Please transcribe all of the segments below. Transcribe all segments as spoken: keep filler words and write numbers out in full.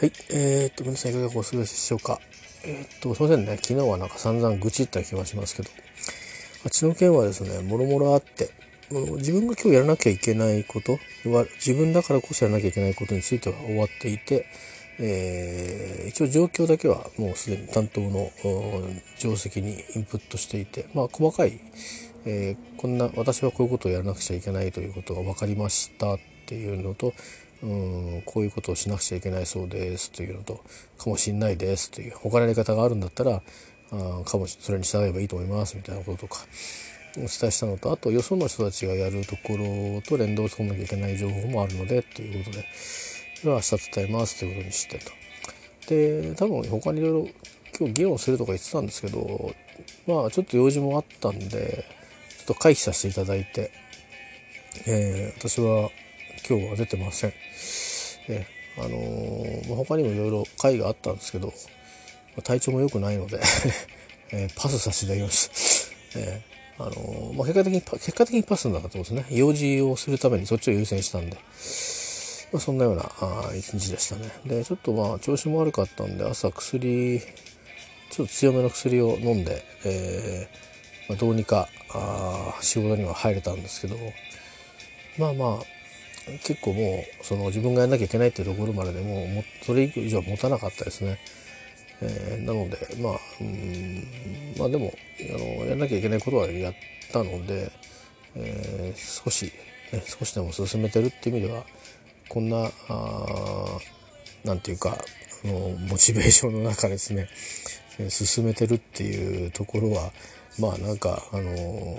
はい、えーっと皆さんいかがお過ごしでしょうか。えー、っとすいませんね、昨日はなんか散々愚痴った気がしますけど、あっちの件はですね、もろもろあって、自分が今日やらなきゃいけないこと、自分だからこそやらなきゃいけないことについては終わっていて、えー、一応状況だけはもうすでに担当の定石にインプットしていて、まあ細かい、えー、こんな私はこういうことをやらなくちゃいけないということが分かりましたっていうのと、うん、こういうことをしなくちゃいけないそうですというのと、かもしんないですという、他のやり方があるんだったらあかもしそれに従えばいいと思いますみたいなこととかお伝えしたのと、あとよその人たちがやるところと連動しなきゃいけない情報もあるのでということで、明日伝えますということにしてと。で、多分他にいろいろ今日議論するとか言ってたんですけど、まあちょっと用事もあったんでちょっと回避させていただいて、えー、私は今日は出てません。えあのー、他にもいろいろ会があったんですけど、体調も良くないので、えー、パスさせていただきました。えーあのーまあ、結果的に結果的にパスになったということですね。用事をするためにそっちを優先したんで、まあ、そんなような一日でしたね。で、ちょっとまあ調子も悪かったんで朝薬ちょっと強めの薬を飲んで、えーまあ、どうにかあ仕事には入れたんですけど、まあまあ。結構もうその自分がやんなきゃいけないっていうところまででもうもそれ以上は持たなかったですね。えー、なのでまあうーんまあでもあのやんなきゃいけないことはやったので、えー、少し、ね、少しでも進めてるっていう意味ではこんなあなんていうかあのモチベーションの中ですね、進めてるっていうところはまあなんかあのー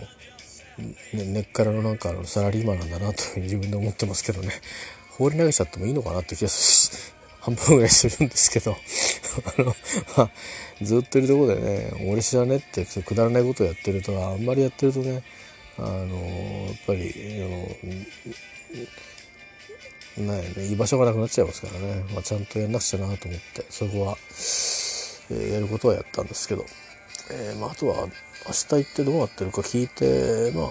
根っからのなんかサラリーマンなんだなというふうに自分で思ってますけどね、放り投げちゃってもいいのかなって気がするし、半分ぐらいするんですけどあの、まあ、ずっといるところでね、俺知らねってくだらないことをやってると、あんまりやってるとね、あのやっぱりあのない、ね、居場所がなくなっちゃいますからね、まあ、ちゃんとやんなくちゃなと思ってそこは、えー、やることはやったんですけど、えーまあ、あとは明日行ってどうなってるか聞いて、まあ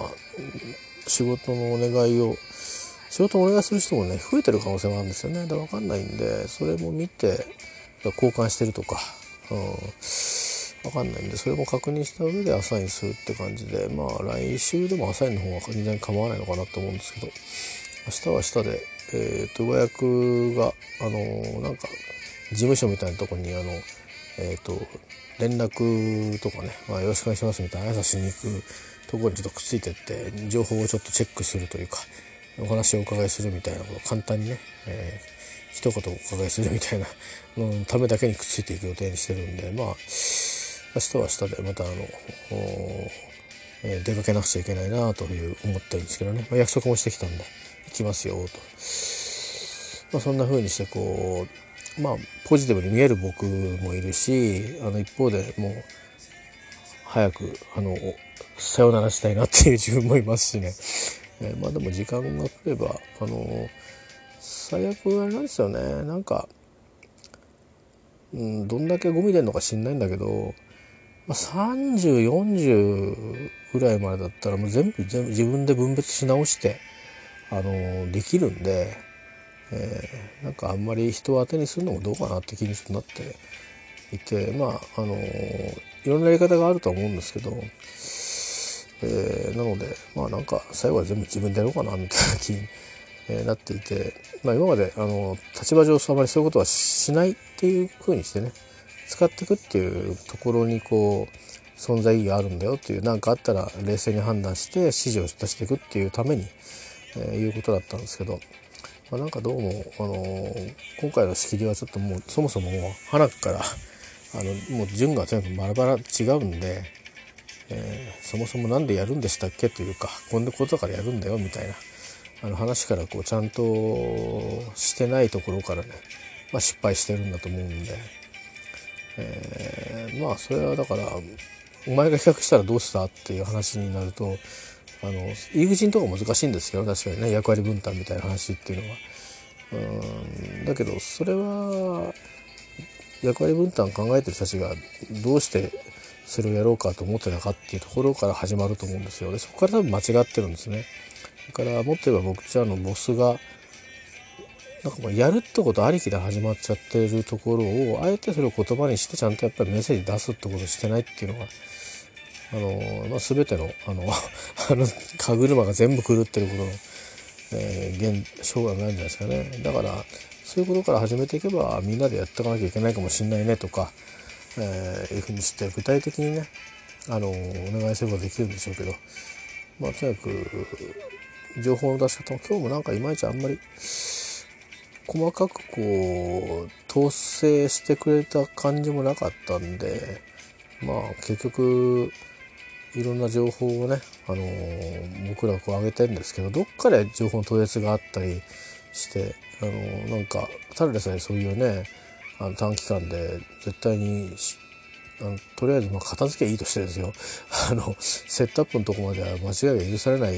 仕事のお願いを仕事をお願いする人もね増えてる可能性もあるんですよね。だから分かんないんでそれも見て交換してるとか、うん、分かんないんでそれも確認した上でアサインするって感じで、まあ来週でもアサインの方は全然構わないのかなと思うんですけど、明日は明日で、えー、と上役があのー、なんか事務所みたいなとこにあのえっ、ー、と連絡とかね、まあ、よろしくお願いしますみたいな挨拶しに行くところにちょっとくっついてって情報をちょっとチェックするというかお話をお伺いするみたいなことを簡単にね、えー、一言お伺いするみたいなのためだけにくっついていく予定にしてるんで、まあ明日は明日でまたあの、えー、出かけなくちゃいけないなという思ってるんですけどね、まあ、約束もしてきたんで行きますよと、まあ、そんな風にしてこうまあ、ポジティブに見える僕もいるし、あの一方でもう早くあのさよならしたいなっていう自分もいますしね、えー、まあでも時間が来ればあのー、最悪あれなんですよね、なんか、うん、どんだけゴミ出るのか知んないんだけど、まあ、さんじゅう、よんじゅうぐらいまでだったらもう全部、全部自分で分別し直して、あのー、できるんで、えー、なんかあんまり人を当てにするのもどうかなって気になっていて、まああのー、いろんなやり方があるとは思うんですけど、えー、なのでまあなんか最後は全部自分でやろうかなみたいな気になっていて、まあ、今まで、あのー、立場上あまりそういうことはしないっていう風にしてね使っていくっていうところにこう存在意義があるんだよっていう、何かあったら冷静に判断して指示を出していくっていうために、えー、いうことだったんですけど。まあ、なんかどうも、あのー、今回の仕切りはちょっともうそもそも花からあのもう順が全部バラバラ違うんで、えー、そもそもなんでやるんでしたっけというか、こんなことだからやるんだよみたいなあの話からこうちゃんとしてないところからね、まあ、失敗してるんだと思うんで、えー、まあそれはだからお前が企画したらどうしたっていう話になると。あの入り口のとこ難しいんですけど、確かにね役割分担みたいな話っていうのはうんだけど、それは役割分担考えてる人たちがどうしてそれをやろうかと思ってたかっていうところから始まると思うんですよね。そこから多分間違ってるんですね。だからもっと言えば僕ちゃんのボスがなんかもうやるってことありきで始まっちゃってるところをあえてそれを言葉にしてちゃんとやっぱりメッセージ出すってことをしてないっていうのがあの、まあ、全てのあのあの歯車が全部狂ってることの、えー、現象なんじゃないですかね。だからそういうことから始めていけばみんなでやっていかなきゃいけないかもしれないねとか、えー、いうふうにして具体的にねあのお願いすればできるんでしょうけど、まあ、とにかく情報の出し方も今日もなんかいまいちあんまり細かくこう統制してくれた感じもなかったんで、まあ結局いろんな情報をね、あのー、僕らはこう上げてるんですけど、どっかで情報の統一があったりして、あのー、なんかただでさえそういうねあの短期間で絶対にあのとりあえずまあ片付けいいとしてですよあのセットアップのとこまでは間違いが許されない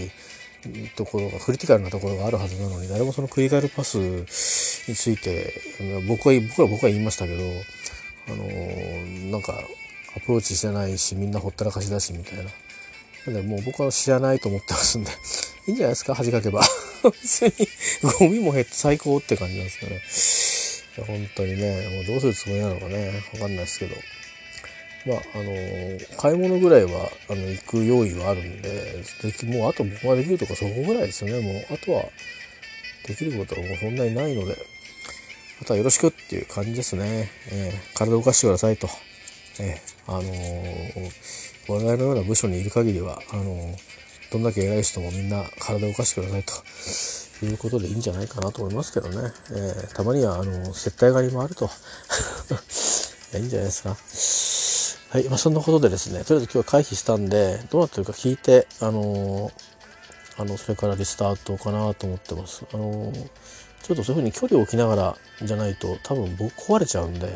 ところがクリティカルなところがあるはずなのに、誰もそのクリティカルパスについて僕は僕は僕は言いましたけど、あのー、なんかアプローチしてないしみんなほったらかしだしみたいな。なんでもう僕は知らないと思ってますんでいいんじゃないですか、恥かけば別にゴミも減って最高って感じなんですよね。いや本当にねもうどうするつもりなのかね分かんないですけど、まああのー、買い物ぐらいはあの行く用意はあるんで、できもうあと僕ができるとかそこぐらいですよね。もうあとはできることはもうそんなにないので、あとはよろしくっていう感じですね、えー、体を動かしてくださいと、えー、あのー、我々のような部署にいる限りはあのー、どんだけ偉い人もみんな体を動かしてくださいということでいいんじゃないかなと思いますけどね、えー、たまにはあのー、接待狩りもあるといいんじゃないですか。はい、まあ、そんなことでですね、とりあえず今日は回避したんでどうなってるか聞いて、あのー、あのそれからリスタートかなと思ってます。あのー、ちょっとそういう風に距離を置きながらじゃないと多分僕壊れちゃうんで、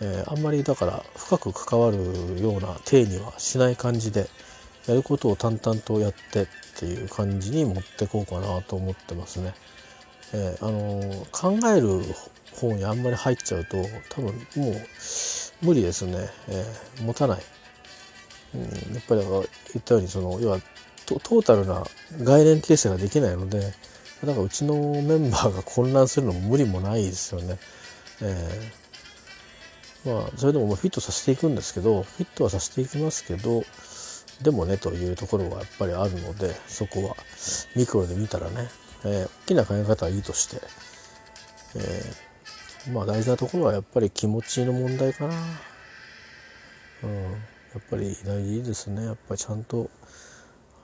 えー、あんまりだから深く関わるような体にはしない感じでやることを淡々とやってっていう感じに持ってこうかなと思ってますね。えー、あのー、考える方にあんまり入っちゃうと多分もう無理ですね、えー、持たない、うん、やっぱり言ったようにその要は ト, トータルな概念形成ができないので、なんかうちのメンバーが混乱するのも無理もないですよね。えー、まあそれでもフィットさせていくんですけど、フィットはさせていきますけどでもねというところがやっぱりあるので、そこはミクロで見たらね、えー、大きな考え方はいいとして、えーまあ大事なところはやっぱり気持ちの問題かな。うん、やっぱり大事ですね。やっぱりちゃんと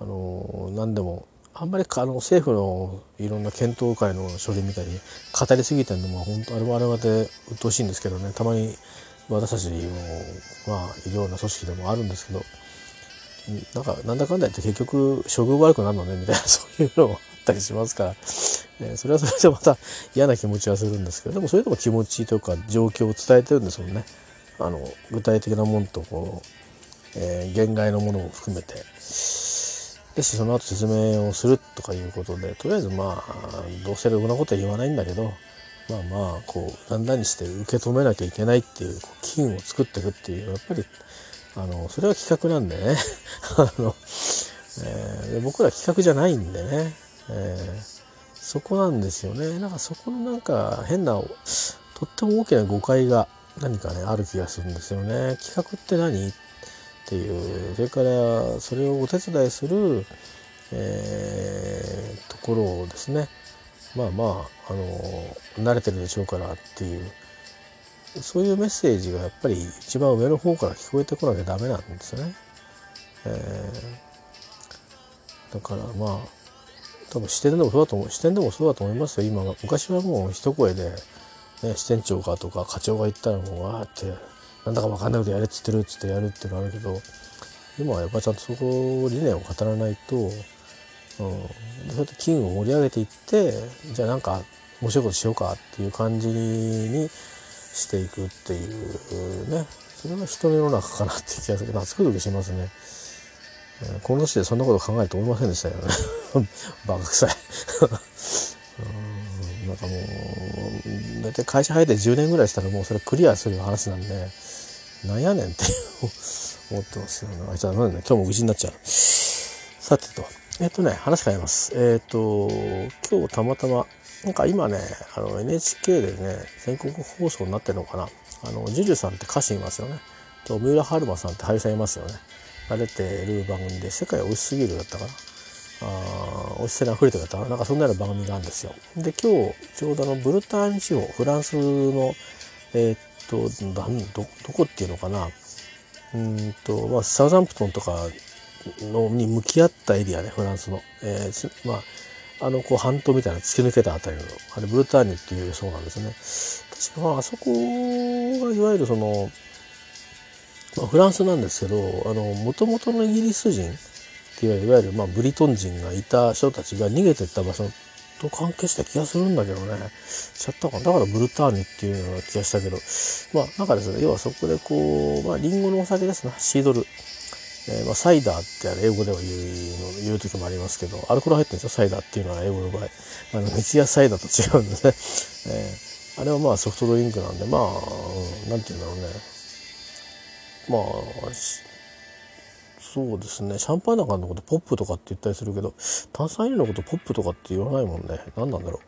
あの何でもあんまりあの政府のいろんな検討会の書類みたいに語りすぎてるのも本当あれはあれはで鬱陶しいんですけどね。たまに私たちもまあいるような組織でもあるんですけど、なんかなんだかんだ言って結局処遇悪くなるのねみたいなそういうのもあったりしますから。えー、それはそれでまた嫌な気持ちはするんですけど、でもそれでも気持ちというか状況を伝えてるんですもんね。あの具体的なものとこう、えー、限界のものを含めて、でその後説明をするとかいうことで、とりあえずまあどうせろくなことは言わないんだけど、まあまあこうだんだんにして受け止めなきゃいけないっていう機運を作っていくっていう、やっぱりあのそれは企画なんでねあの、えー、で僕ら企画じゃないんでね、えーそこなんですよね。なんかそこのなんか変なとっても大きな誤解が何かねある気がするんですよね。企画って何っていう、それからそれをお手伝いする、えー、ところをですね、まあまあ、あの慣れてるでしょうからっていう、そういうメッセージがやっぱり一番上の方から聞こえてこなきゃダメなんですよね。えー、だからまあ多分視点でもそうだと思う視点でもそうだと思いますよ。今昔はもう一声で、ね、支店長かとか課長が言ったらもうわーってなんだか分かんないことやれっつってるっつってやるっていうのあるけど、今はやっぱちゃんとそこを理念を語らないと、うん、そうやって金を盛り上げていって、じゃあなんか面白いことしようかっていう感じにしていくっていうね、それが人の世の中かなって気がする。懐かしいしますね。この年でそんなこと考えると思いませんでしたよねバカ臭いうん、なんかもうだいたい会社入ってじゅうねんぐらいしたらもうそれクリアする話なんで、なんやねんって思ってますよね。あいつはなんでね今日も愚痴になっちゃう。さてとえっとね話変えます。えっと今日たまたまなんか今ね、あの エヌエイチケー でね、全国放送になってるのかな、あのジュジュさんって歌手いますよね、と三浦春馬さんって俳優さんいますよね、が出てる番組で「世界美味しすぎる」だったかな、あ美味しさにあふれてるだったかな、なんかそんなような番組なんですよ。で今日ちょうどあのブルターニュ地方、フランスのえー、っと ど, どこっていうのかな、うんとまあサウザンプトンとかのに向き合ったエリアね、フランスの、えー、まああのこう半島みたいな突き抜けたあたりのあれブルターニュっていうそうなんですね。確かまああそこがいわゆるその、まあ、フランスなんですけど、あの元々のイギリス人っていういわゆるまあブリトン人がいた人たちが逃げてった場所と関係した気がするんだけどね、しちゃったかな、だからブルターニュっていうような気がしたけど、まあなんかですね、要はそこでこう、まあ、リンゴのお酒ですね、シードル。えーまあ、サイダーってあれ英語では言 う, 言う時もありますけど、アルコール入ってるんですよ、サイダーっていうのは英語の場合。あの三ツ矢サイダーと違うんでね、えー、あれはまあソフトドリンクなんで、まあ、うん、なんていうんだろうね、まあそうですね、シャンパンなんかのことポップとかって言ったりするけど、炭酸飲料のことポップとかって言わないもんね、何なんだろ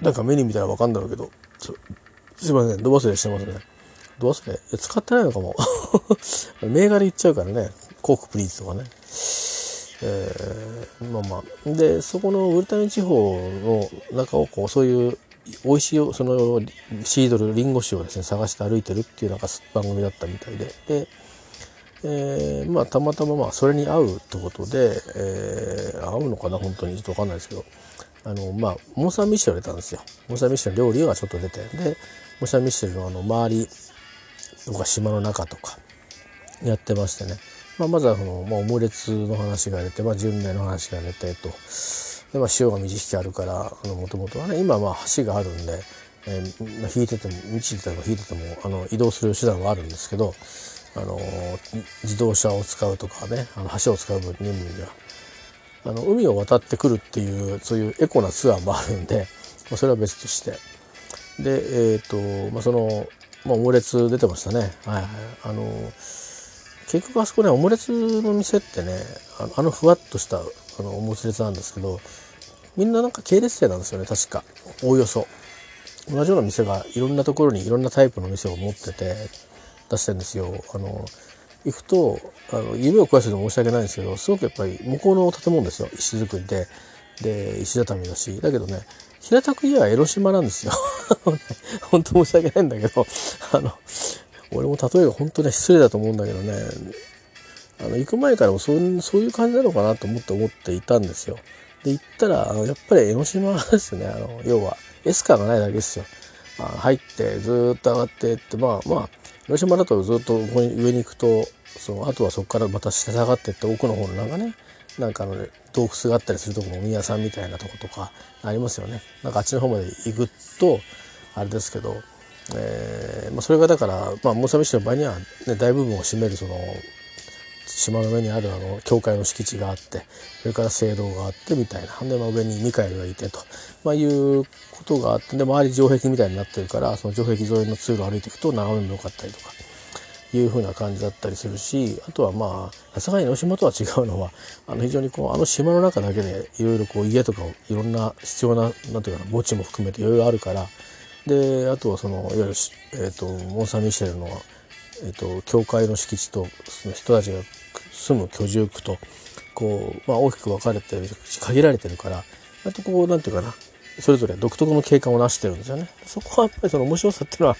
う、なんかメニュー見たら分かんだろうけど、すいません、ど忘れしてますね。どうすね、使ってないのかも銘柄言っちゃうからね、コークプリーズとかね、えー、まあまあでそこのウルタニ地方の中をこうそういう美味しいそのシードルリンゴ酒をですね探して歩いてるっていうなんか番組だったみたいで、で、えー、まあたまたままあそれに合うってことで、えー、合うのかな本当にちょっと分かんないですけど、あのまあモンサンミッシェル出たんですよ。モンサンミッシェル料理がちょっと出て、でモンサンミッシェルのあの周りとか島の中とかやってましてね、まあ、まずはその、まあ、オムレツの話が出て、まあ、純米の話が出てと、で、まあ、潮が満ち引きあるから、もともとはね、今はまあ橋があるんで、えー、引いてても道自体が引いててもあの移動する手段はあるんですけど、あの自動車を使うとかね、あの橋を使う分にはあの海を渡ってくるっていうそういうエコなツアーもあるんで、まあ、それは別として、でえっ、ー、と、まあ、そのまあ、オムレツ出てましたね、はい、あの結局あそこね、オムレツの店ってね、あの、あのふわっとしたあのオムレツなんですけど、みんななんか系列店なんですよね、確かおおよそ同じような店がいろんなところにいろんなタイプの店を持ってて出してるんですよ。あの行くとあの夢を食わせるの申し訳ないんですけど、すごくやっぱり向こうの建物ですよ、石造りで、で石畳だし、だけどね平たく言えば江ノ島なんですよ本当申し訳ないんだけど、あの俺も例えば本当に失礼だと思うんだけどね、あの行く前からもそう、そういう感じなのかなと思って思っていたんですよ。で行ったらあのやっぱり江ノ島ですね。あの要はエスカーがないだけですよ。まあ、入ってずっと上がってって、まあまあ江ノ島だとずっとここに上に行くと、そのあとはそこからまた下下がってって奥の方のなんかね、なんかあの洞窟があったりするところのお宮さんみたいなとことかありますよね。なんかあっちの方まで行くとあれですけど、えーまあ、それがだから、まあ、モンサンミッシェルの場合には、ね、大部分を占めるその島の上にあるあの教会の敷地があって、それから聖堂があってみたいな、で、まあ、上にミカエルがいてと、まあ、いうことがあって、で周り城壁みたいになってるから、その城壁沿いの通路を歩いていくと眺めも良かったりとか。いう風な感じだったりするし、あとはまあさすがに江ノ島とは違うのは、あの非常にこうあの島の中だけでいろいろこう家とかいろんな必要ななんていうかな、墓地も含めていろいろあるから、であとはそのいわゆる、えー、とモンサンミシェルの、えー、と教会の敷地とその人たちが住む居住区とこう、まあ、大きく分かれてるし限られてるから、あとこうなんていうかな、それぞれ独特の景観を成してるんですよね。そこはやっぱりその面白さっていうのは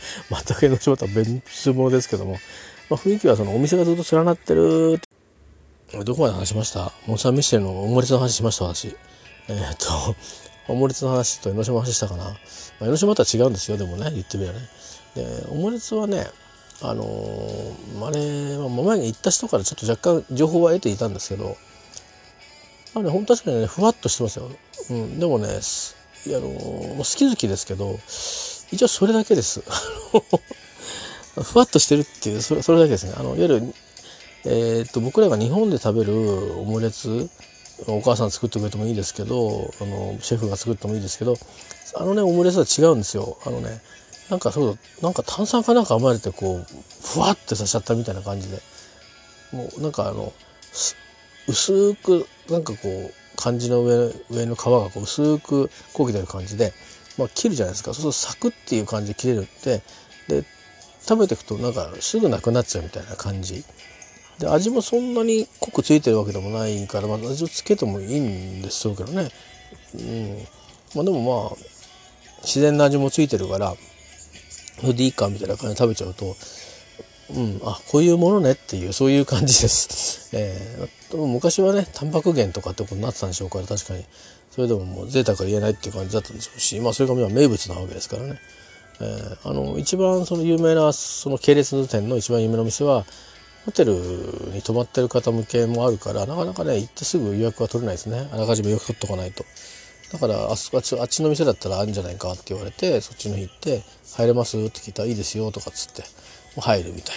全く江ノ島とは別物ですけども、まあ、雰囲気はそのお店がずっと連なってる。どこまで話しました？モンサンミシェルのオムレツの話しました、私。えー、っとオムレツの話と江ノ島の話したかな、まあ、江ノ島とは違うんですよ、でもね言ってみればね。でオムレツはね、あのー、あれ、まあ、前に行った人からちょっと若干情報は得ていたんですけど、まあね、ほんと確かにねふわっとしてますよ、うん、でもねあの好き好きですけど、一応それだけですふわっとしてるっていうそれ、 それだけですね。あのいわゆる、えー、と僕らが日本で食べるオムレツ、お母さん作ってくれてもいいですけど、あのシェフが作ってもいいですけど、あのねオムレツは違うんですよ。あのねなんかそうなんか炭酸かなんか甘えてこうふわってさせちゃったみたいな感じで、もうなんかあの薄くなんかこう感じの 上, 上の皮がこう薄く焦げてる感じで、まあ、切るじゃないですか。そうするとサクッっていう感じで切れるって、で食べていくとなんかすぐなくなっちゃうみたいな感じで、味もそんなに濃くついてるわけでもないから、まあ、味をつけてもいいんでしょうけどね、うんまあ、でもまあ自然な味もついてるからそれでいいかみたいな感じで食べちゃうと、うん、あこういうものねっていう、そういう感じです、えー、昔はねタンパク源とかってことになってたんでしょうから、確かにそれでももう贅沢は言えないっていう感じだったんでしょうし、まあ、それが今名物なわけですからね、えー、あの一番その有名なその系列店の一番有名なお店はホテルに泊まってる方向けもあるから、なかなかね行ってすぐ予約は取れないですね。あらかじめよく取っとかないと。だからあそこあっちの店だったらあるんじゃないかって言われて、そっちの日行って入れますって聞いたらいいですよとかっつって入るみたい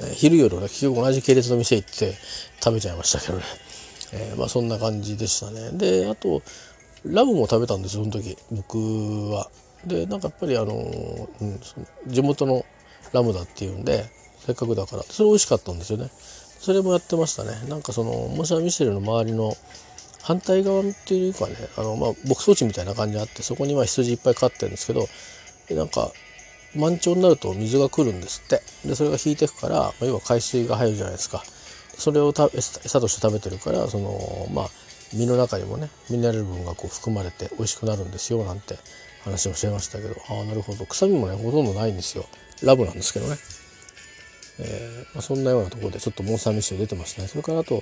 な、えー、昼夜は、ね、結局同じ系列の店行って食べちゃいましたけどね、えー、まあそんな感じでしたね。であとラムも食べたんですよ、その時僕は。でなんかやっぱりあの、うん、その地元のラムだっていうんでせっかくだからそれ美味しかったんですよね。それもやってましたね。なんかそのモンサンミシェルの周りの反対側っていうかね、あのまあ牧草地みたいな感じがあって、そこにまあ羊いっぱい飼ってるんですけど、なんか満潮になると水が来るんですって。でそれが引いてくから、まあ、要は海水が入るじゃないですか。それをた餌として食べてるから、そのまあ身の中にもねミネラル分がこう含まれて美味しくなるんですよなんて話をしてましたけど、ああなるほど。臭みもねほとんどないんですよ。ラブなんですけどね。えーまあ、そんなようなところでちょっとモンサンミシェル出てますね。それからあと、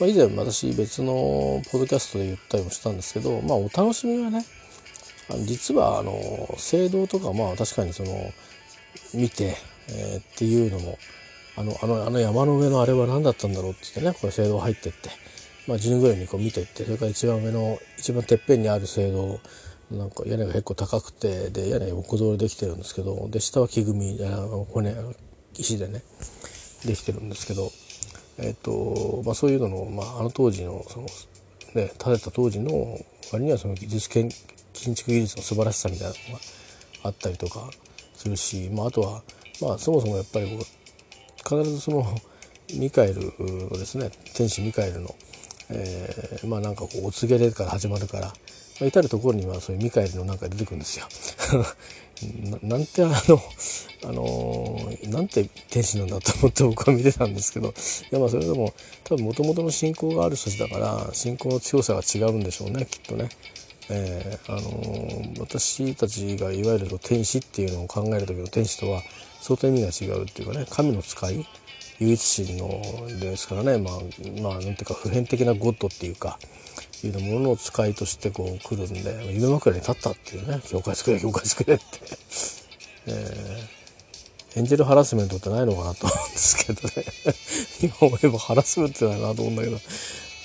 まあ、以前私別のポッドキャストで言ったりもしたんですけど、まあお楽しみはね、あの実はあの聖堂とか、まあ確かにその見て、えー、っていうのもあのあの、あの山の上のあれは何だったんだろうって言ってね、これ聖堂入ってって、まあ、じゅうぐらいにこう見ていって、それから一番上の一番てっぺんにある聖堂、なんか屋根が結構高くて、で屋根木造でできてるんですけど、で下は木組み骨石でねできてるんですけど、えーとまあ、そういうのの、まあ、あの当時の、 その、ね、建てた当時の割にはその技術建建築技術の素晴らしさみたいなのがあったりとかするし、まあ、あとは、まあ、そもそもやっぱり必ずそのミカエルのですね、天使ミカエルの、えー、まあなんかこうお告げでから始まるから、まあ、至る所にはそういうミカエルのなんか出てくるんですよ。な, なんてあの、あのー、なんて天使なんだと思って僕は見てたんですけど、いやまあそれでも多分もともとの信仰がある人だから信仰の強さが違うんでしょうね、きっとね。えーあのー、私たちがいわゆる天使っていうのを考える時の天使とは相当意味が違うっていうかね、神の使い唯一神のですからね、まあ、まあ、なんていうか普遍的なゴッドっていうかいうものの使いとしてこう来るんで、夢枕に立ったっていうね、教会作れ教会作れって、えー、エンジェルハラスメントってないのかなと思うんですけどね今思えばハラスメントだなと思うんだけど、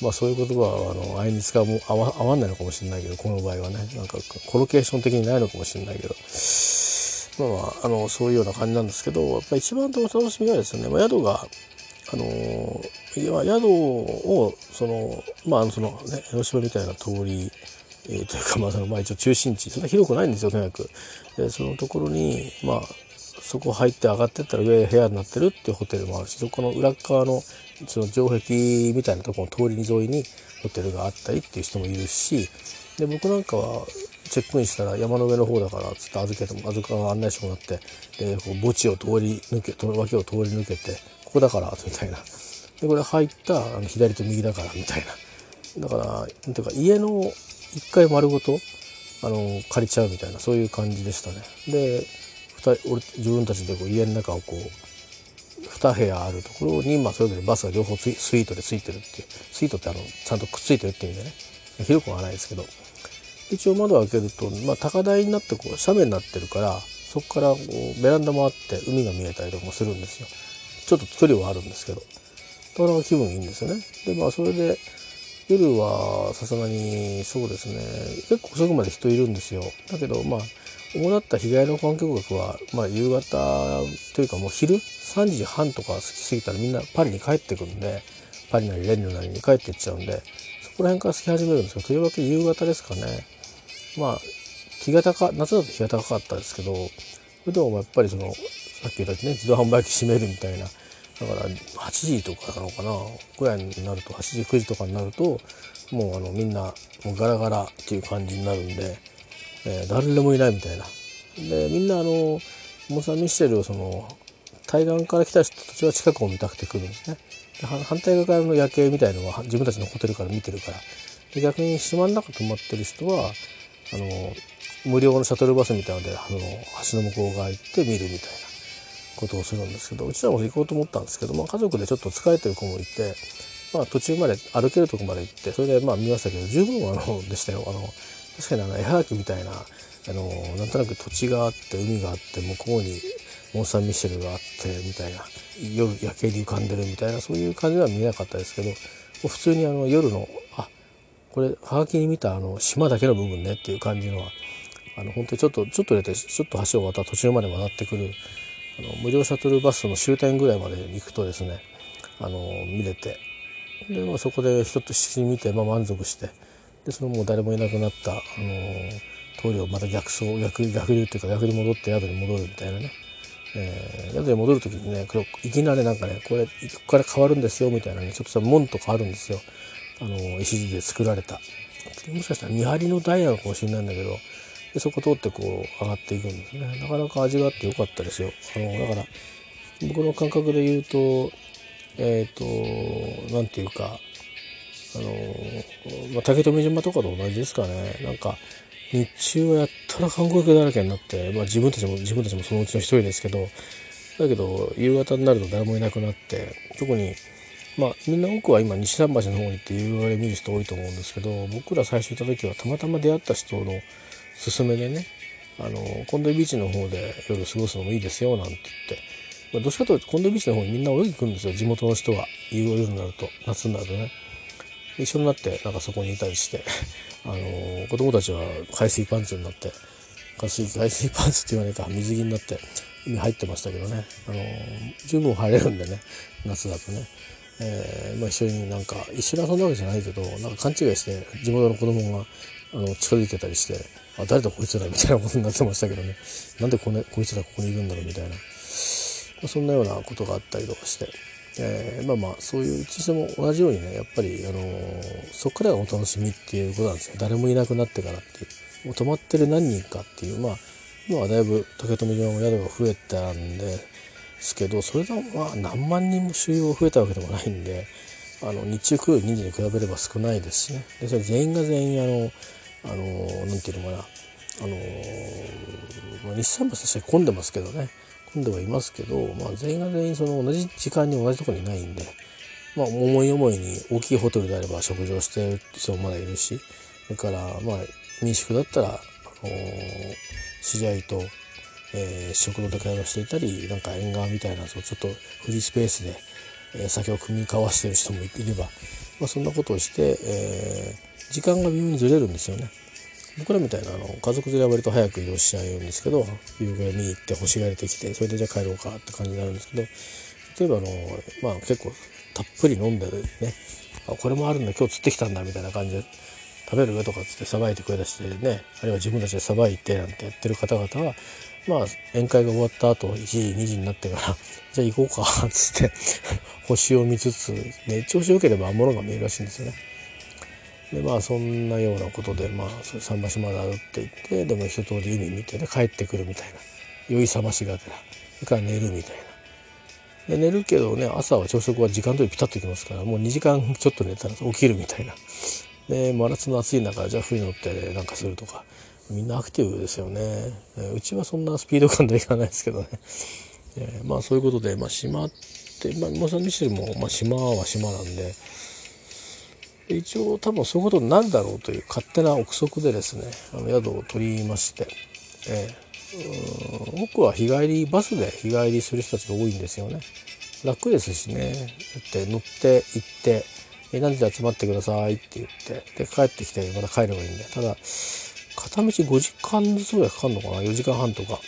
まあそういう言葉はあのあいに使うも合わ、合わないのかもしれないけど、この場合はねなんかコロケーション的にないのかもしれないけど、まあ、あのそういうような感じなんですけど、やっぱ一番とお楽しみはですね、まあ、宿があのいや宿をそのまあそのね江ノ島みたいな通り、えー、というかまあそのまあ一応中心地そんな広くないんですよとにかく。でそのところにまあそこ入って上がってったら上部屋になってるっていうホテルもあるし、そこの裏側のその城壁みたいなところの通り沿いにホテルがあったりっていう人もいるし、で僕なんかはチェックインしたら山の上の方だからつって預けても預か案内してもらって、でこう墓地を通り抜け脇を通り抜けてここだからみたいな。でこれ入ったあの左と右だからみたいな。だからなんていうか家の一階丸ごとあの借りちゃうみたいな、そういう感じでしたね。でふたり俺自分たちでこう家の中をこうに部屋あるところに、まあ、それぞれバスが両方スイートでついてるっていう、スイートってあのちゃんとくっついてるっていう意味でね、広くはないですけど、一応窓を開けると、まあ、高台になってこう斜面になってるから、そこからこうベランダもあって海が見えたりとかもするんですよ。ちょっと距離はあるんですけど、なかなか気分いいんですよね。でまあそれで夜はさすがにそうですね、結構遅くまで人いるんですよ。だけどまあ主だった日帰りの観光客は、まあ、夕方というかもう昼さんじはんとか過ぎ過ぎたらみんなパリに帰ってくるんで、パリなりレンヌなりに帰っていっちゃうんで、そこら辺から過ぎ始めるんですけど、というわけ夕方ですかね。まあ日が高夏だと日が高かったですけど、普段はやっぱりそのさっき言ったね自動販売機閉めるみたいな、だからはちじとかなのかなぐらいになるとはちじくじとかになるともうあのみんなもうガラガラっていう感じになるんで、えー、誰でもいないみたいな。でみんなあのモサンミッシェルをその対岸から来た人たちは近くを見たくて来るんですね。で反対側からの夜景みたいのは自分たちのホテルから見てるから。で逆に島の中泊まってる人はあの無料のシャトルバスみたいなのであの橋の向こう側行って見るみたいなことをするんですけど、うちらも行こうと思ったんですけど、まあ、家族でちょっと疲れてる子もいて、まあ、途中まで歩けるとこまで行ってそれでまあ見ましたけど十分あのでしたよ。あの確かにあの絵はがきみたいなあのなんとなく土地があって海があって向こうにモン・サン・ミッシェルがあってみたいな夜夜景に浮かんでるみたいなそういう感じは見えなかったですけど、普通にあの夜のあこれはがきに見たあの島だけの部分ねっていう感じのはあの本当にちょっとちょっと入れてちょっと橋を渡った途中まで渡ってくるあの無料シャトルバスの終点ぐらいまで行くとですねあの見れて、で、まあ、そこで人と一緒に見て、まあ、満足してでそのもう誰もいなくなったあの通りをまた逆走逆逆流っていうか逆に戻って宿に戻るみたいなね。えー、宿に戻る時にねいきなりなんかねこれここから変わるんですよみたいなねちょっとした門とかあるんですよ。あの石地で作られたもしかしたら見張りの台なのかもしれないんだけど、でそこ通ってこう上がっていくんですね。なかなか味があってよかったですよ。あのだから僕の感覚で言うとえっ、ー、となんていうかあの、まあ、竹富島とかと同じですかね。なんか日中はやったら観光客だらけになって、まあ、自分たちも自分たちもそのうちの一人ですけど、だけど夕方になると誰もいなくなって、特に、まあ、みんな多くは今西桟橋の方に行って夕方で見る人多いと思うんですけど、僕ら最初行った時はたまたま出会った人の勧めでねあのコンドイビーチの方で夜過ごすのもいいですよなんて言って、まあ、どっちかというとコンドイビーチの方にみんな泳ぎ来るんですよ。地元の人は夕方夜になると夏になるとね一緒になってなんかそこにいたりしてあのー、子供たちは海水パンツになって海水、海水パンツって言わないか水着になって海入ってましたけどね、あのー、十分入れるんでね夏だとね、えーまあ、一緒になんか一緒に遊んだわけじゃないけどなんか勘違いして地元の子供があの近づいてたりしてあ誰だこいつらみたいなことになってましたけどね、なんで こ,、ね、こいつらここにいるんだろうみたいな、まあ、そんなようなことがあったりとかして。えー、まあまあそういううちでも同じようにねやっぱり、あのー、そこからがお楽しみっていうことなんですよ。誰もいなくなってからっていうもう泊まってる何人かっていう、まあ今はだいぶ竹富島の宿が増えたんですけどそれでもまあ何万人も収容増えたわけでもないんであの日中来る人数に比べれば少ないですしね。でそれ全員が全員あのあのー、なんていうのかなあのーまあ、日桟橋として混んでますけどね今度はいますけど、まあ、全員が全員その同じ時間に同じところにいないんで、まあ、思い思いに大きいホテルであれば食事をしている人もまだいるし、それからまあ民宿だったら、あのー、知り合いと、えー、食堂で会話していたりなんか縁側みたいなちょっとフリースペースで、えー、酒を酌み交わしている人もいれば、まあ、そんなことをして、えー、時間が微妙にずれるんですよね。僕らみたいなあの家族連れは割と早く移動しちゃうんですけど夕暮れに行って欲しがれてきてそれでじゃあ帰ろうかって感じになるんですけど、例えばあの、まあ、結構たっぷり飲んでねあこれもあるんだ今日釣ってきたんだみたいな感じで食べるよとかつってさばいてくれ出してねあるいは自分たちでさばいてなんてやってる方々は、まあ、宴会が終わった後いちじにじになってからじゃあ行こうかっつって星を見つつ、ね、調子よければ物が見えるらしいんですよね。でまあそんなようなことでまあ桟橋まで歩っていってでも一通り海見て、ね、帰ってくるみたいな酔い覚ましがてらそれから寝るみたいなで寝るけどね朝は朝食は時間通りピタッときますからもうにじかんちょっと寝たら起きるみたいなで真夏の暑い中じゃあ船乗ってなんかするとかみんなアクティブですよね。うちはそんなスピード感でいかないですけどねえまあそういうことで、まあ、島って、まあ、モサンミッシェルも、まあ、島は島なんで。一応多分そういうことになるだろうという勝手な憶測でですねあの宿を取りまして、えー、僕は日帰りバスで日帰りする人たちが多いんですよね。楽ですしねだって乗って行って「何時で集まってください」って言ってで帰ってきてまた帰ればいいんで、ただ片道ごじかんずつぐらいかかるのかなよじかんはんとか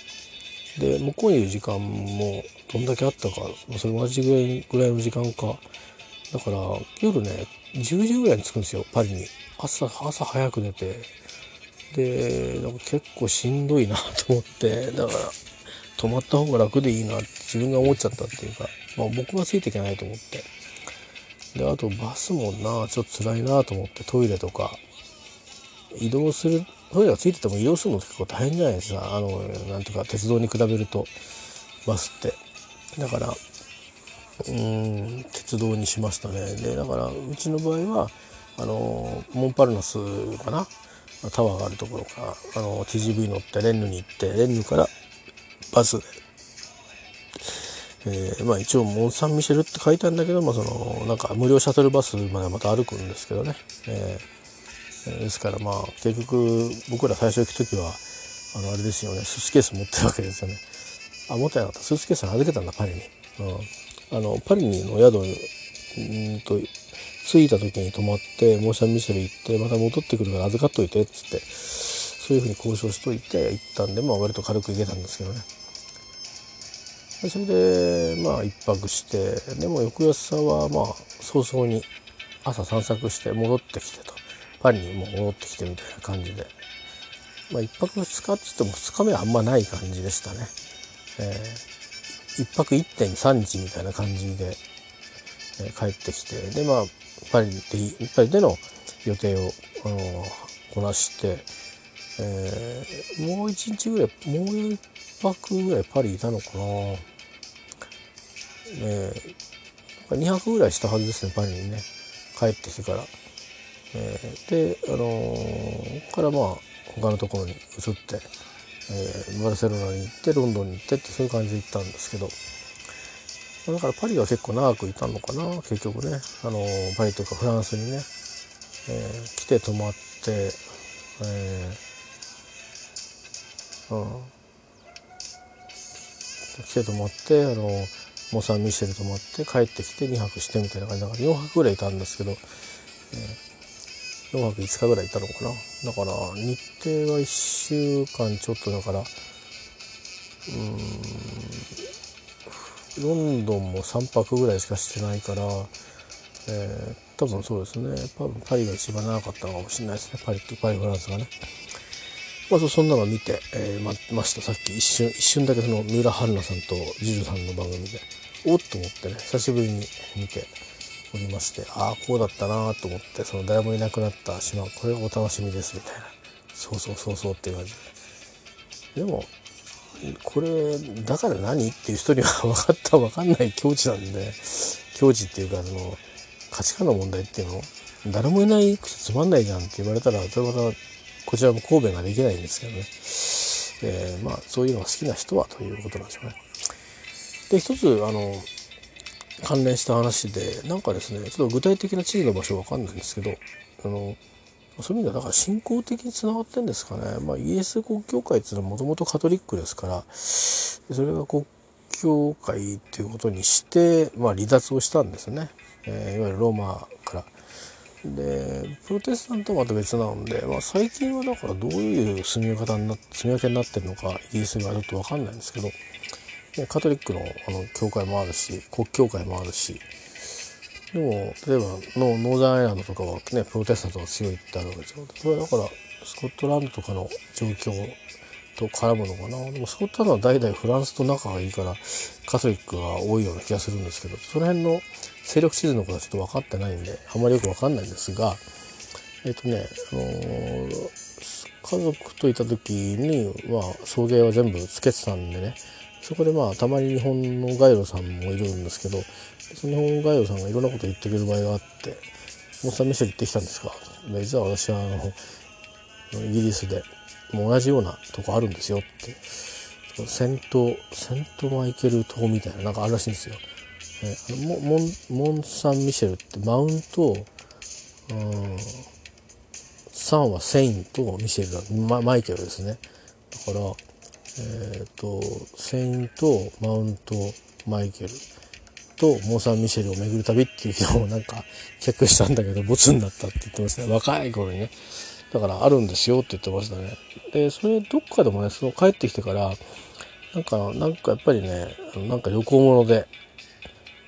で向こうにいる時間もどんだけあったかそれ同じぐらいぐらいの時間かだから夜ねじゅうじぐらいに着くんですよパリに。朝朝早く出てでなんか結構しんどいなと思ってだから泊まった方が楽でいいなって自分が思っちゃったっていうかまあ、僕はついていけないと思って、であとバスもなちょっと辛いなと思って、トイレとか移動する、トイレがついてても移動するの結構大変じゃないですか、あのなんていうか鉄道に比べるとバスって。だからうーん鉄道にしましたね。でだからうちの場合はあのモンパルナスかな、タワーがあるところからあの ティージーブイ 乗ってレンヌに行って、レンヌからバスで、えーまあ、一応モンサンミシェルって書いてあるんだけど、まあ、そのなんか無料シャトルバスまでまた歩くんですけどね、えー、ですからまあ結局僕ら最初行く時はあのあれですよね、スーツケース持ってるわけですよね。あ、持ってなかった、スーツケース預けたんだパリに、うん、あのパリの宿にんと着いた時に泊まってモンサンミシェル行って、また戻ってくるから預かっといてっつって、そういうふうに交渉しといて行ったんで、まあ、割と軽く行けたんですけどね。それでまあ一泊して、でも翌朝はまあ早々に朝散策して戻ってきてと、パリにも戻ってきてみたいな感じで、まあ一泊二日って言っても二日目はあんまない感じでしたね。えー、一泊 いってんさん 日みたいな感じで、えー、帰ってきて、でまあパリでパリでの予定を、あのー、こなして、えー、もう一日ぐらい、もう一泊ぐらいパリいたのかな。えー、にはくぐらいしたはずですね、パリにね帰ってきてから、えー、であのー、からまあ他のところに移って、えー、バルセロナに行ってロンドンに行ってってそういう感じで行ったんですけど、だからパリは結構長くいたのかな結局ね、あのー、パリとかフランスにね、えー、来て泊まって、えーうん、来て泊まって、あのーモサンミシェル泊まって帰ってきてにはくしてみたいな感じだからよんはくぐらいいたんですけど、えー、よんはくいつかぐらいいたのかな。だから日程がいっしゅうかんちょっとだから、うーんロンドンもさんぱくぐらいしかしてないから、えー、多分そうですね、多分パリが一番長かったのかもしれないですね、パリとパリフランスがね。まあ、そんなの見て、えー、ました。さっき一瞬一瞬だけその三浦春菜さんとジュジュさんの番組でおっと思ってね、久しぶりに見ておりまして、ああこうだったなと思って、その誰もいなくなった島、これがお楽しみですみたいな、そうそうそうそうっていう感じで、でもこれだから何っていう人には分かった分かんない境地なんで、境地っていうかその価値観の問題っていうの、誰もいないくつつまんないじゃんって言われたら、それまたこちらも神戸ができないんですけどね、えー、まあそういうのが好きな人はということなんですよね。で一つあの関連した話でなんかですね、ちょっと具体的な地理の場所わかんないんですけど、あのそういう意味ではだから信仰的につながってんですかね、まあ、イエス国教会っていうのはもともとカトリックですから、それが国教会っていうことにして、まあ、離脱をしたんですね、えー、いわゆるローマから。でプロテスタントはまた別なので、まあ、最近はだからどういう住み分けになってるのかイギリスがちょっと分かんないんですけど、カトリック の, あの教会もあるし国教会もあるし、でも例えばのノーザンアイランドとかは、ね、プロテスタントが強いってあるわけですよ。それはだからスコットランドとかの状況と絡むのかな。でもスコットランドは代々フランスと仲がいいからカトリックが多いような気がするんですけど、その辺の勢力地図のことはちょっと分かってないんであまりよく分かんないんですが、えっとね、あのー、家族といた時に、まあ、送迎は全部つけてたんでね、そこでまあたまに日本のガイドさんもいるんですけど、その日本のガイドさんがいろんなこと言ってくれる場合があって、モンサンミシェル行ってきたんですが、実は私はあのイギリスでもう同じようなとこあるんですよって、セントセントマイケル島みたいななんかあるらしいんですよ。えー、モ, モ, ンモンサンミシェルってマウント、うん、サンはセインとミシェルだ、 マ, マイケルですね。だから、えー、とセインとマウントマイケルとモンサンミシェルを巡る旅っていうのをなんかチェックしたんだけどボツになったって言ってましたね、若い頃にね。だからあるんですよって言ってましたね。でそれどっかでもね、その帰ってきてからなんかなんかやっぱりね、なんか旅行物で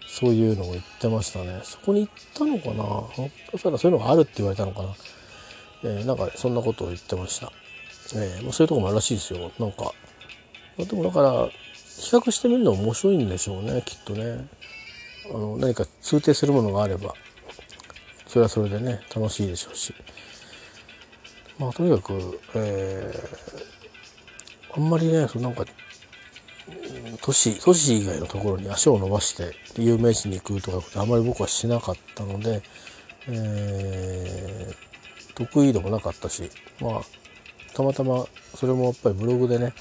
そういうのを言ってましたね。そこに行ったのかな、そらそういうのがあるって言われたのかな、えー、なんか、ね、そんなことを言ってました、えーまあ、そういうとこもあるらしいですよ。なんか、まあ、でもだから比較してみるのも面白いんでしょうねきっとね。あの何か通底するものがあればそれはそれでね楽しいでしょうし、まあとにかく、えー、あんまりねそのなんか都市都市以外のところに足を伸ばして有名地に行くとかってあまり僕はしなかったので、えー、得意でもなかったし、まあたまたまそれもやっぱりブログでね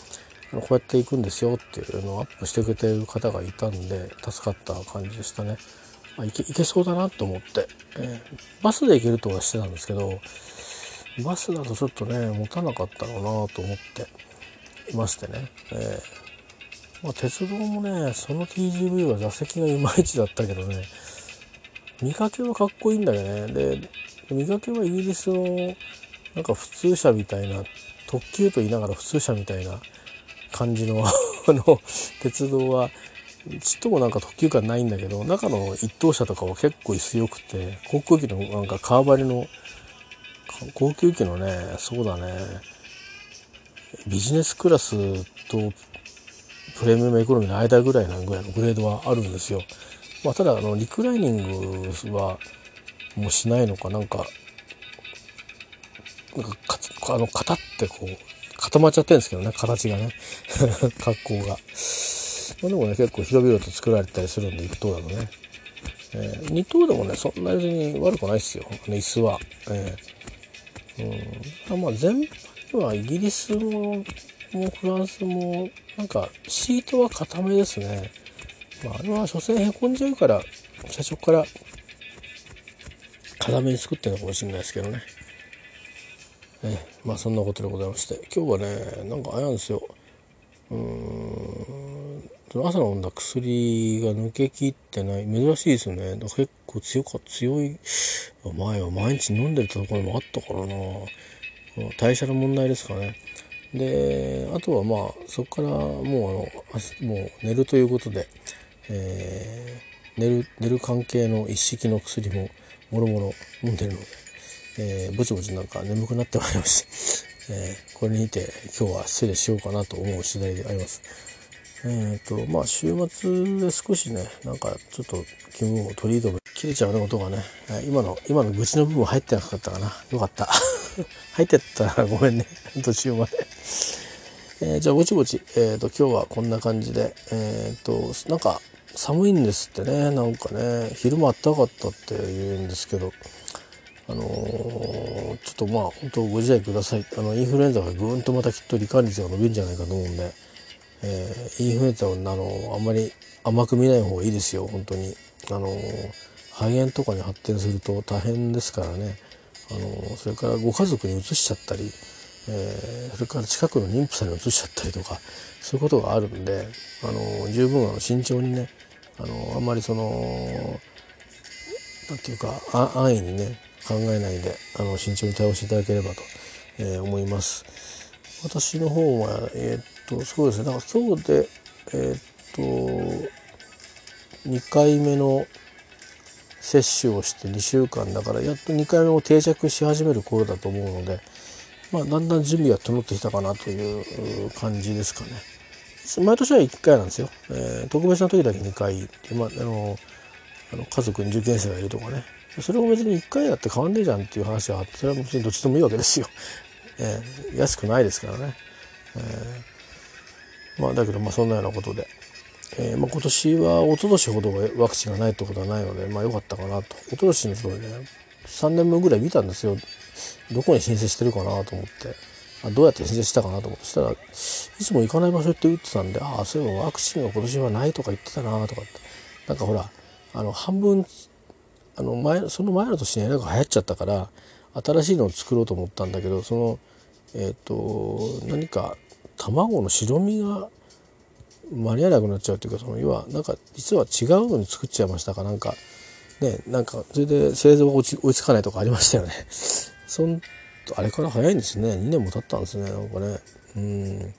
こうやって行くんですよっていうのをアップしてくれてる方がいたんで助かった感じでしたね。行け、行けそうだなと思って、えー、バスで行けるとはしてたんですけどバスだとちょっとね持たなかったのなと思っていましてね、えーまあ、鉄道もねその ティージーブイ は座席がいまいちだったけどね見かけはかっこいいんだよね。で見かけはイギリスのなんか普通車みたいな特急と言いながら普通車みたいな感じのあの鉄道はちっともなんか特急感ないんだけど中の一等車とかは結構椅子よくて航空機のなんかカーバリの航空機のねそうだねビジネスクラスとプレミアムエコノミーの間ぐらいなぐらいのグレードはあるんですよ。まあ、ただあのリクライニングはもうしないのかなんかなんかかあの肩ってこう固まっちゃってるんですけどね形がね格好が、まあ、でもね結構広々と作られたりするんでいっ等だとね、えー、に等でもねそんなに悪くないですよ椅子は、えーうん、まあ全般はイギリスもフランスもなんかシートは固めですね。まあ、あれは所詮へこんじゃうから最初から固めに作ってるのかもしれないですけどね。えまあそんなことでございまして今日はねなんかあれなんですようーん朝飲んだ薬が抜けきってない珍しいですよね。結構強か強い前は毎日飲んでるところもあったからな代謝の問題ですかね。であとはまあそこからもうあのもう寝るということで、えー、寝る寝る関係の一式の薬ももろもろ飲んでるので。えー、ぼちぼちなんか眠くなってまいりました、えー、これにて今日は失礼しようかなと思う次第であります。えーとまあ週末で少しねなんかちょっと気分を取り留め切れちゃうようなことがね今の今の愚痴の部分入ってなかったかなよかった入ってったらごめんね途中まで、えー、じゃあぼちぼち、えー、と今日はこんな感じでえーとなんか寒いんですってねなんかね昼間あったかったって言うんですけどあのー、ちょっとまあ本当ご自愛ください。あのインフルエンザがぐーんとまたきっと罹患率が伸びるんじゃないかと思うんで、えー、インフルエンザを、あのー、あんまり甘く見ない方がいいですよ本当に、あのー、肺炎とかに発展すると大変ですからね、あのー、それからご家族にうつしちゃったり、えー、それから近くの妊婦さんにうつしちゃったりとかそういうことがあるんで、あのー、十分あの慎重にね、あのー、あんまりそのなんていうか安易にね考えないであの慎重に対応していただければと、えー、思います。私の方はえー、っとそうですねなんか今日でえー、っとにかいめの接種をしてにしゅうかんだからやっとにかいめも定着し始める頃だと思うので、まあ、だんだん準備が整ってきたかなという感じですかね。毎年はいっかいなんですよ、えー、特別な時だけにかい、まあ、あのあの家族に受験生がいるとかねそれも別にいっかいだって変わんねえじゃんっていう話はそれは別にどっちでもいいわけですよ、えー、安くないですからね、えー、まあだけどまあそんなようなことで、えーまあ、今年は一昨年ほどワクチンがないってことはないのでまあよかったかなと一昨年のそれねさんねんぶんぐらい見たんですよどこに申請してるかなと思ってあどうやって申請したかなと思ってしたらいつも行かない場所って打ってたんでああそういえばワクチンが今年はないとか言ってたなとかってなんかほらあの半分あの前その前の年になんか流行っちゃったから新しいのを作ろうと思ったんだけどその、えー、と何か卵の白身が間に合わなくなっちゃうというかその要はなんか実は違うのに作っちゃいましたかなんかねなんかそれで製造が落ち追いつかないとかありましたよねそんあれから早いんですねにねんも経ったんですねなんかねうん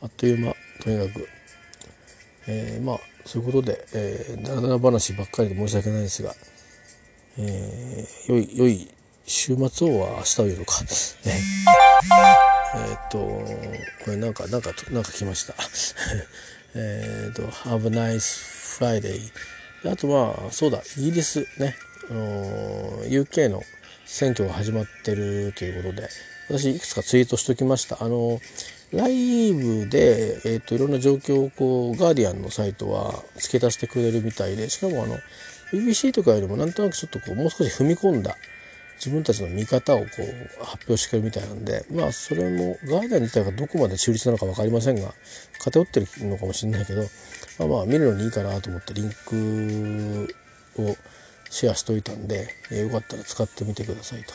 あっという間とにかく、えー、まあそういうことで、えー、だらだら話ばっかりで申し訳ないですが。えー、良い、良い週末をは明日を言うのか。ね、えー、っと、これなんか、なんか、なんか来ました。えっと、Have a nice Friday. であとはそうだイギリスね、あのー、ユーケー の選挙が始まってるということで私いくつかツイートしておきました。あのライブで、えー、といろんな状況をこうガーディアンのサイトは付け足してくれるみたいで、しかもあの ビービーシー とかよりもなんとなくちょっとこうもう少し踏み込んだ自分たちの見方をこう発表してくれるみたいなんで、まあそれもガーディアン自体がどこまで中立なのか分かりませんが偏ってるのかもしれないけど、まあまあ見るのにいいかなと思ってリンクをシェアしておいたんで、えー、よかったら使ってみてくださいと。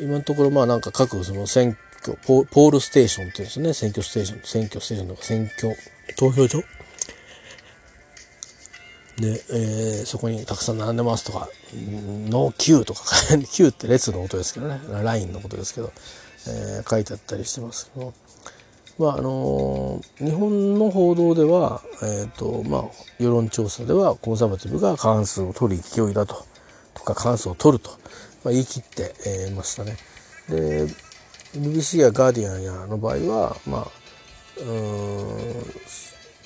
今のところまあなんか各その選挙ポールステーションっていうんですね、選挙ステーション選挙ステーションとか選挙投票所で、えー、そこにたくさん並んでますとかノー Q とかQ って列の音ですけどね、ラインのことですけど、えー、書いてあったりしてますけど、まああのー、日本の報道では、えーとまあ、世論調査ではコンサバティブが過半数を取る勢いだととか過半数を取ると、まあ、言い切って、えー、ましたね。で ビービーシー やガーディアンやの場合は、まあ、うーん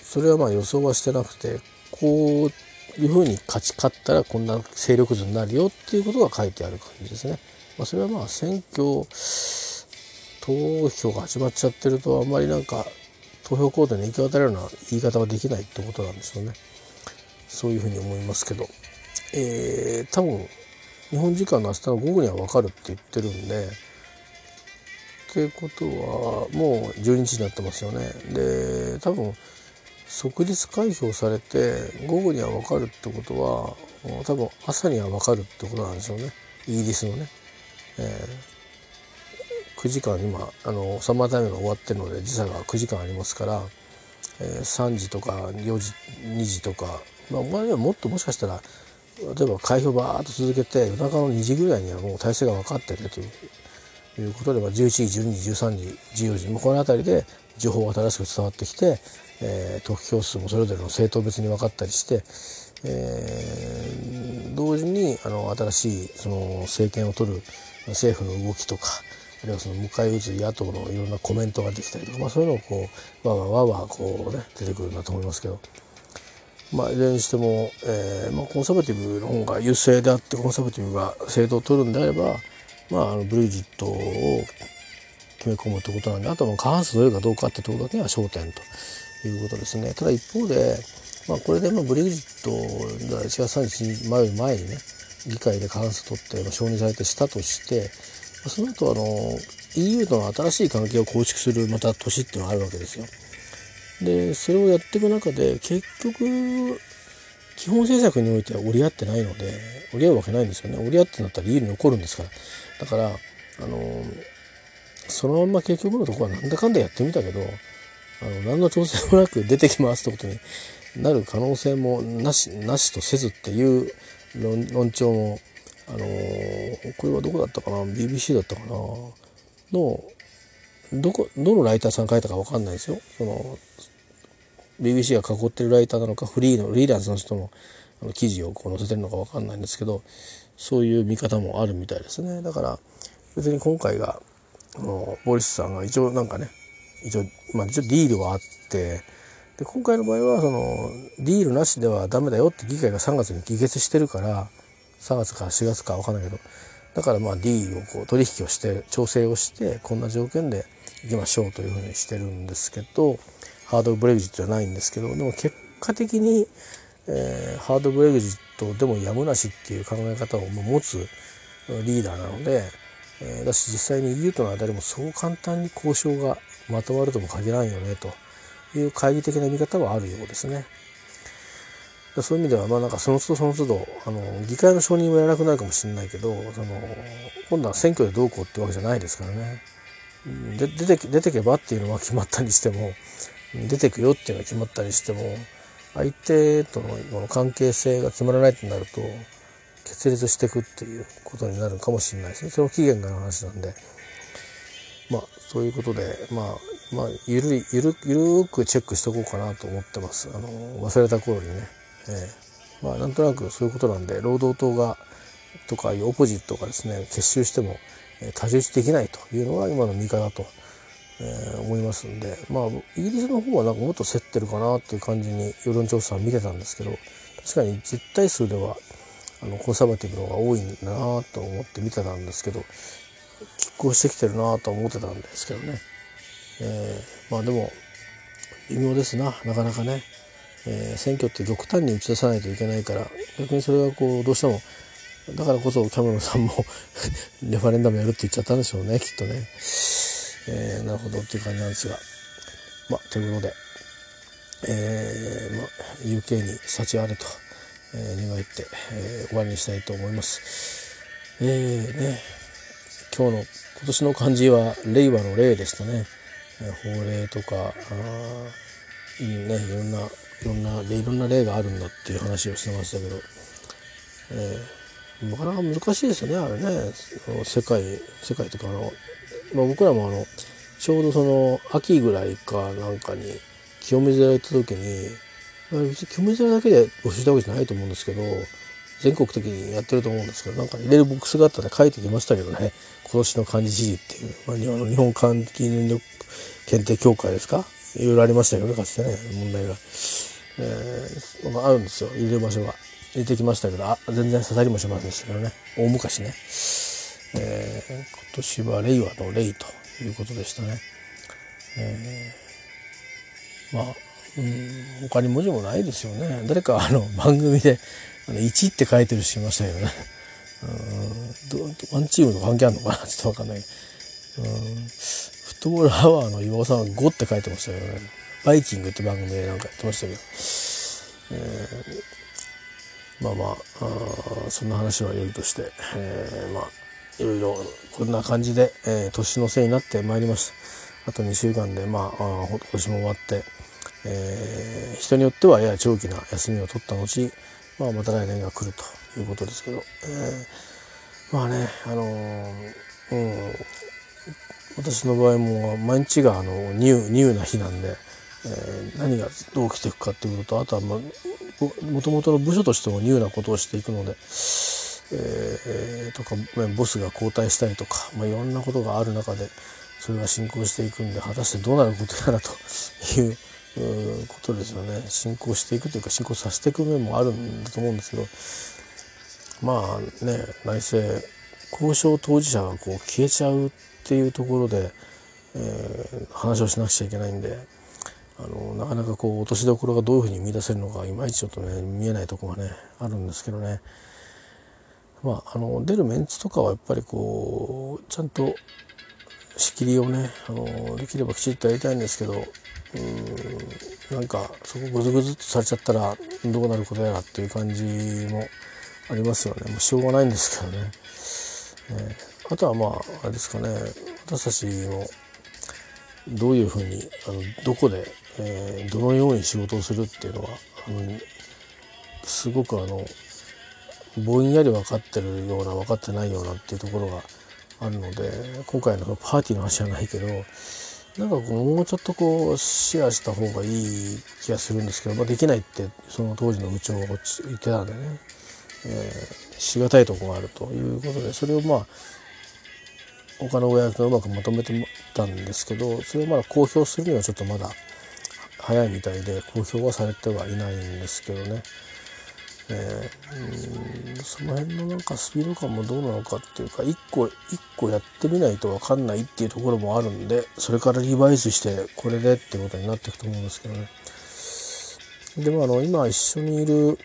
それはまあ予想はしてなくて、こういうふうに勝ち勝ったらこんな勢力図になるよっていうことが書いてある感じですね。まあ、それはまあ選挙投票が始まっちゃってるとあんまりなんか投票行動に行き渡るような言い方はできないってことなんでしょうね。そういうふうに思いますけど、えー、多分日本時間の明日の午後には分かるって言ってるんで、ってことはもうじゅうにじになってますよね。で多分即日開票されて午後には分かるってことは多分朝には分かるってことなんでしょうね、イギリスのね、えー、くじかん今あのサマータイムが終わってるので時差がくじかんありますから、えー、さんじとかよじにじとか、まあお前はもっともしかしたら例えば開票バーッと続けて夜中のにじぐらいにはもう体制が分かっててということで、じゅういちじじゅうにじじゅうさんじじゅうよじもうこの辺りで情報が正しく伝わってきて、えー、得票数もそれぞれの政党別に分かったりして、えー、同時にあの新しいその政権を取る政府の動きとかあるいはその迎え撃つ野党のいろんなコメントができたりとか、まあ、そういうのをこうわわわわこうね出てくるんだと思いますけど。まあ、いずれにしても、えーまあ、コンサバティブの方が優勢であってコンサバティブが政党を取るんであれば、まあ、あのブリジットを決め込むということなんで、あとは過半数取れるかどうかってところだけが焦点ということですね。ただ一方で、まあ、これでまあブリジットがいちがつさんじゅういちにち前より前にね議会で過半数取って承認されてしたとして、その後あの イーユー との新しい関係を構築するまた年っていうのがあるわけですよ。でそれをやっていく中で結局基本政策においては折り合ってないので、折り合うわけないんですよね。折り合ってなったら家に残るんですから。だからあのそのまんま結局のところはなんだかんだやってみたけど、あの何の調整もなく出てきますってことになる可能性もなしなしとせずっていう 論, 論調もあのこれはどこだったかな ビービーシー だったかなのどこどのライターさん書いたか分かんないですよ。その ビービーシー が囲ってるライターなのかフリーのフリーランスの人の記事をこう載せてるのか分かんないんですけど、そういう見方もあるみたいですね。だから別に今回がボリスさんが一応なんかね一応まあ一応ディールはあって、で今回の場合はそのディールなしではダメだよって議会がさんがつに議決してるから、さんがつかしがつか分かんないけど、だからまあ D をこう取引をして調整をしてこんな条件でいきましょうというふうにしてるんですけど、ハードブレグジットじゃないんですけど、でも結果的に、えー、ハードブレグジットでもやむなしっていう考え方を持つリーダーなので、えー、だし実際に イーユー との間でもそう簡単に交渉がまとまるとも限らんよねという懐疑的な見方はあるようですね。そういう意味ではまあなんかその都度その都度あの議会の承認はやらなくなるかもしれないけど、その今度は選挙でどうこうってわけじゃないですからね。で出て出てけばっていうのは決まったりしても、出てくよっていうのは決まったりしても、相手との関係性が決まらないとなると決裂していくっていうことになるかもしれないですね。その期限がの話なんで、まあそういうことでまあ。まあ、ゆるいゆるゆるくチェックしておこうかなと思ってます。あの忘れた頃にね、えーまあ、なんとなくそういうことなんで、労働党がとかいうオポジットがですね結集しても、えー、太刀打ちできないというのが今の見方と、えー、思いますんで、まあイギリスの方はなんかもっと競ってるかなっていう感じに世論調査は見てたんですけど、確かに実体数ではあのコンサバティブの方が多いなと思って見てたんですけど、拮抗してきてるなと思ってたんですけどね、えー、まあでも微妙ですな、なかなかね、えー、選挙って極端に打ち出さないといけないから、逆にそれがこうどうしてもだからこそキャメロンさんもレファレンダムやるって言っちゃったんでしょうね、きっとね、えー、なるほどっていう感じなんですが、まあということで、えーまあ、ユーケー に幸あれと、えー、願って、えー、終わりにしたいと思います。えーね、今日の今年の漢字は令和の令でしたね。えー、法令とかあいいね、いろんないろんないろんな令があるんだっていう話をしてましたけど、えー、なかなか難しいですよね、あれね。世界世界とかあの、まあ、僕らもあのちょうどその秋ぐらいかなんかに。清水寺行った時に、清水寺だけで募集したわけじゃないと思うんですけど、全国的にやってると思うんですけど、なんか入れるボックスがあったら書いてきましたけどね、今年の漢字知事っていう、まあ、日本漢字能力検定協会ですか、いろいろありましたけどね、かつてね問題が、えーまあ、あるんですよ、入れる場所が入れてきましたけど、あ全然刺さりもしませんでしたけどね、大昔ね、えー、今年は令和の令ということでしたね。えーまあ、うん、他に文字もないですよね。誰かあの番組で「いち」って書いてる人いましたけどね。ワンチームと関係あるのかなちょっと分かんないけど、フットボールアワーの岩尾さんはごって書いてましたけどね。バイキングって番組でなんかやってましたけど、えー、まあまあ、あそんな話はよいとして、えー、まあいろいろこんな感じで、えー、年のせいになってまいりました。あとにしゅうかんで、まあ、今年も終わって、えー、人によってはやや長期な休みを取った後、まあ、また来年が来るということですけど、えー、まあね、あのーうん、私の場合も毎日があのニュー、ニューな日なんで、えー、何がどう起きていくかっていうことと、あとは、まあ、もともとの部署としてもニューなことをしていくので、えー、とかボスが交代したりとか、まあ、いろんなことがある中で、それが進行していくんで、果たしてどうなることやらということですよね。進行していくというか、進行させていく面もあるんだと思うんですけど、まあね、内政交渉当事者がこう消えちゃうっていうところで、えー、話をしなくちゃいけないんで、あのなかなかこう落としどころがどういうふうに見出せるのか、いまいちちょっとね見えないところがねあるんですけどね。まあ、あの出るメンツとかはやっぱりこうちゃんと仕切りをね、あのできればきちっとやりたいんですけど、うーんなんかそこグズグズっとされちゃったらどうなることやらっていう感じもありますよね。もうしょうがないんですけどね。えー、あとはまああれですかね、私たちもどういうふうにあのどこで、えー、どのように仕事をするっていうのはあのすごくあのぼんやり分かってるような分かってないようなっていうところがあるので、今回のパーティーの話じゃないけど、なんかもうちょっとこうシェアした方がいい気がするんですけど、まあ、できないってその当時の部長が言ってたんでね、えー、しがたいところがあるということで、それをまあ他の親役がうまくまとめてたんですけど、それをまだ公表するにはちょっとまだ早いみたいで、公表はされてはいないんですけどね。えー、うんその辺のなんかスピード感もどうなのかっていうか、一個一個やってみないと分かんないっていうところもあるんで、それからリバイスしてこれでってことになっていくと思うんですけどね。でもあの今一緒にいる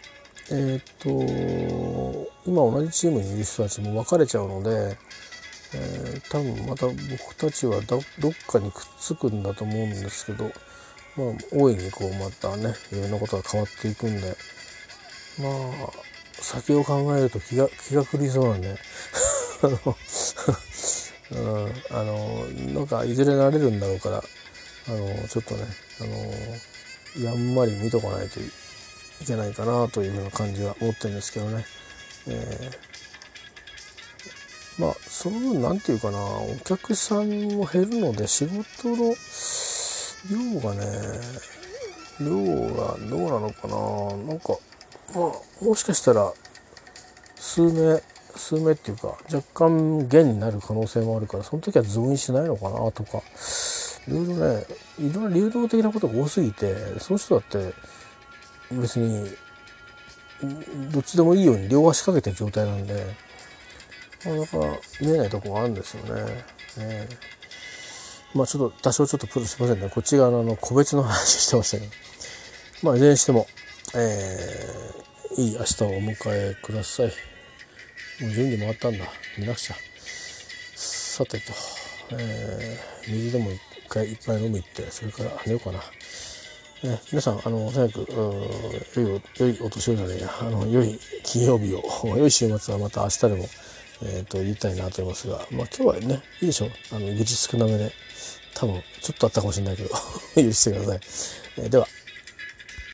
えー、っと今同じチームにいる人たちも別れちゃうので、えー、多分また僕たちは ど, どっかにくっつくんだと思うんですけど、まあ大いにこうまたねいろんなことが変わっていくんで。まあ先を考えると気が気が狂いそうなんであの、うん、あのなんかいずれ慣れるんだろうから、あのちょっとねあのやんまり見とかないといけないかなというような感じは持ってるんですけどね、えー、まあその分なんていうかな、お客さんも減るので仕事の量がね量がどうなのかな、なんかまあ、もしかしたら数名数名っていうか若干減になる可能性もあるから、その時は増員しないのかなとか、いろいろねいろいろ流動的なことが多すぎて、その人だって別にどっちでもいいように両足かけてる状態なんで、なかなか見えないとこがあるんですよね。ねまあちょっと多少ちょっとプロすみませんね。こっち側のあの個別の話してましたけど、まあいずれにしても、えー、いい明日をお迎えください。もう準備回ったんだ。見なくちゃ。さてと、えー、水でも一回いっぱい飲み行って、それから寝ようかな。ね、皆さん、あの、早く、良い、良いお年寄りで、あの、良い金曜日を、良い週末はまた明日でも、えっと、言いたいなと思いますが、まあ今日はね、いいでしょう。あの、愚痴少なめで、多分、ちょっとあったかもしれないけど、許してください。えー、では。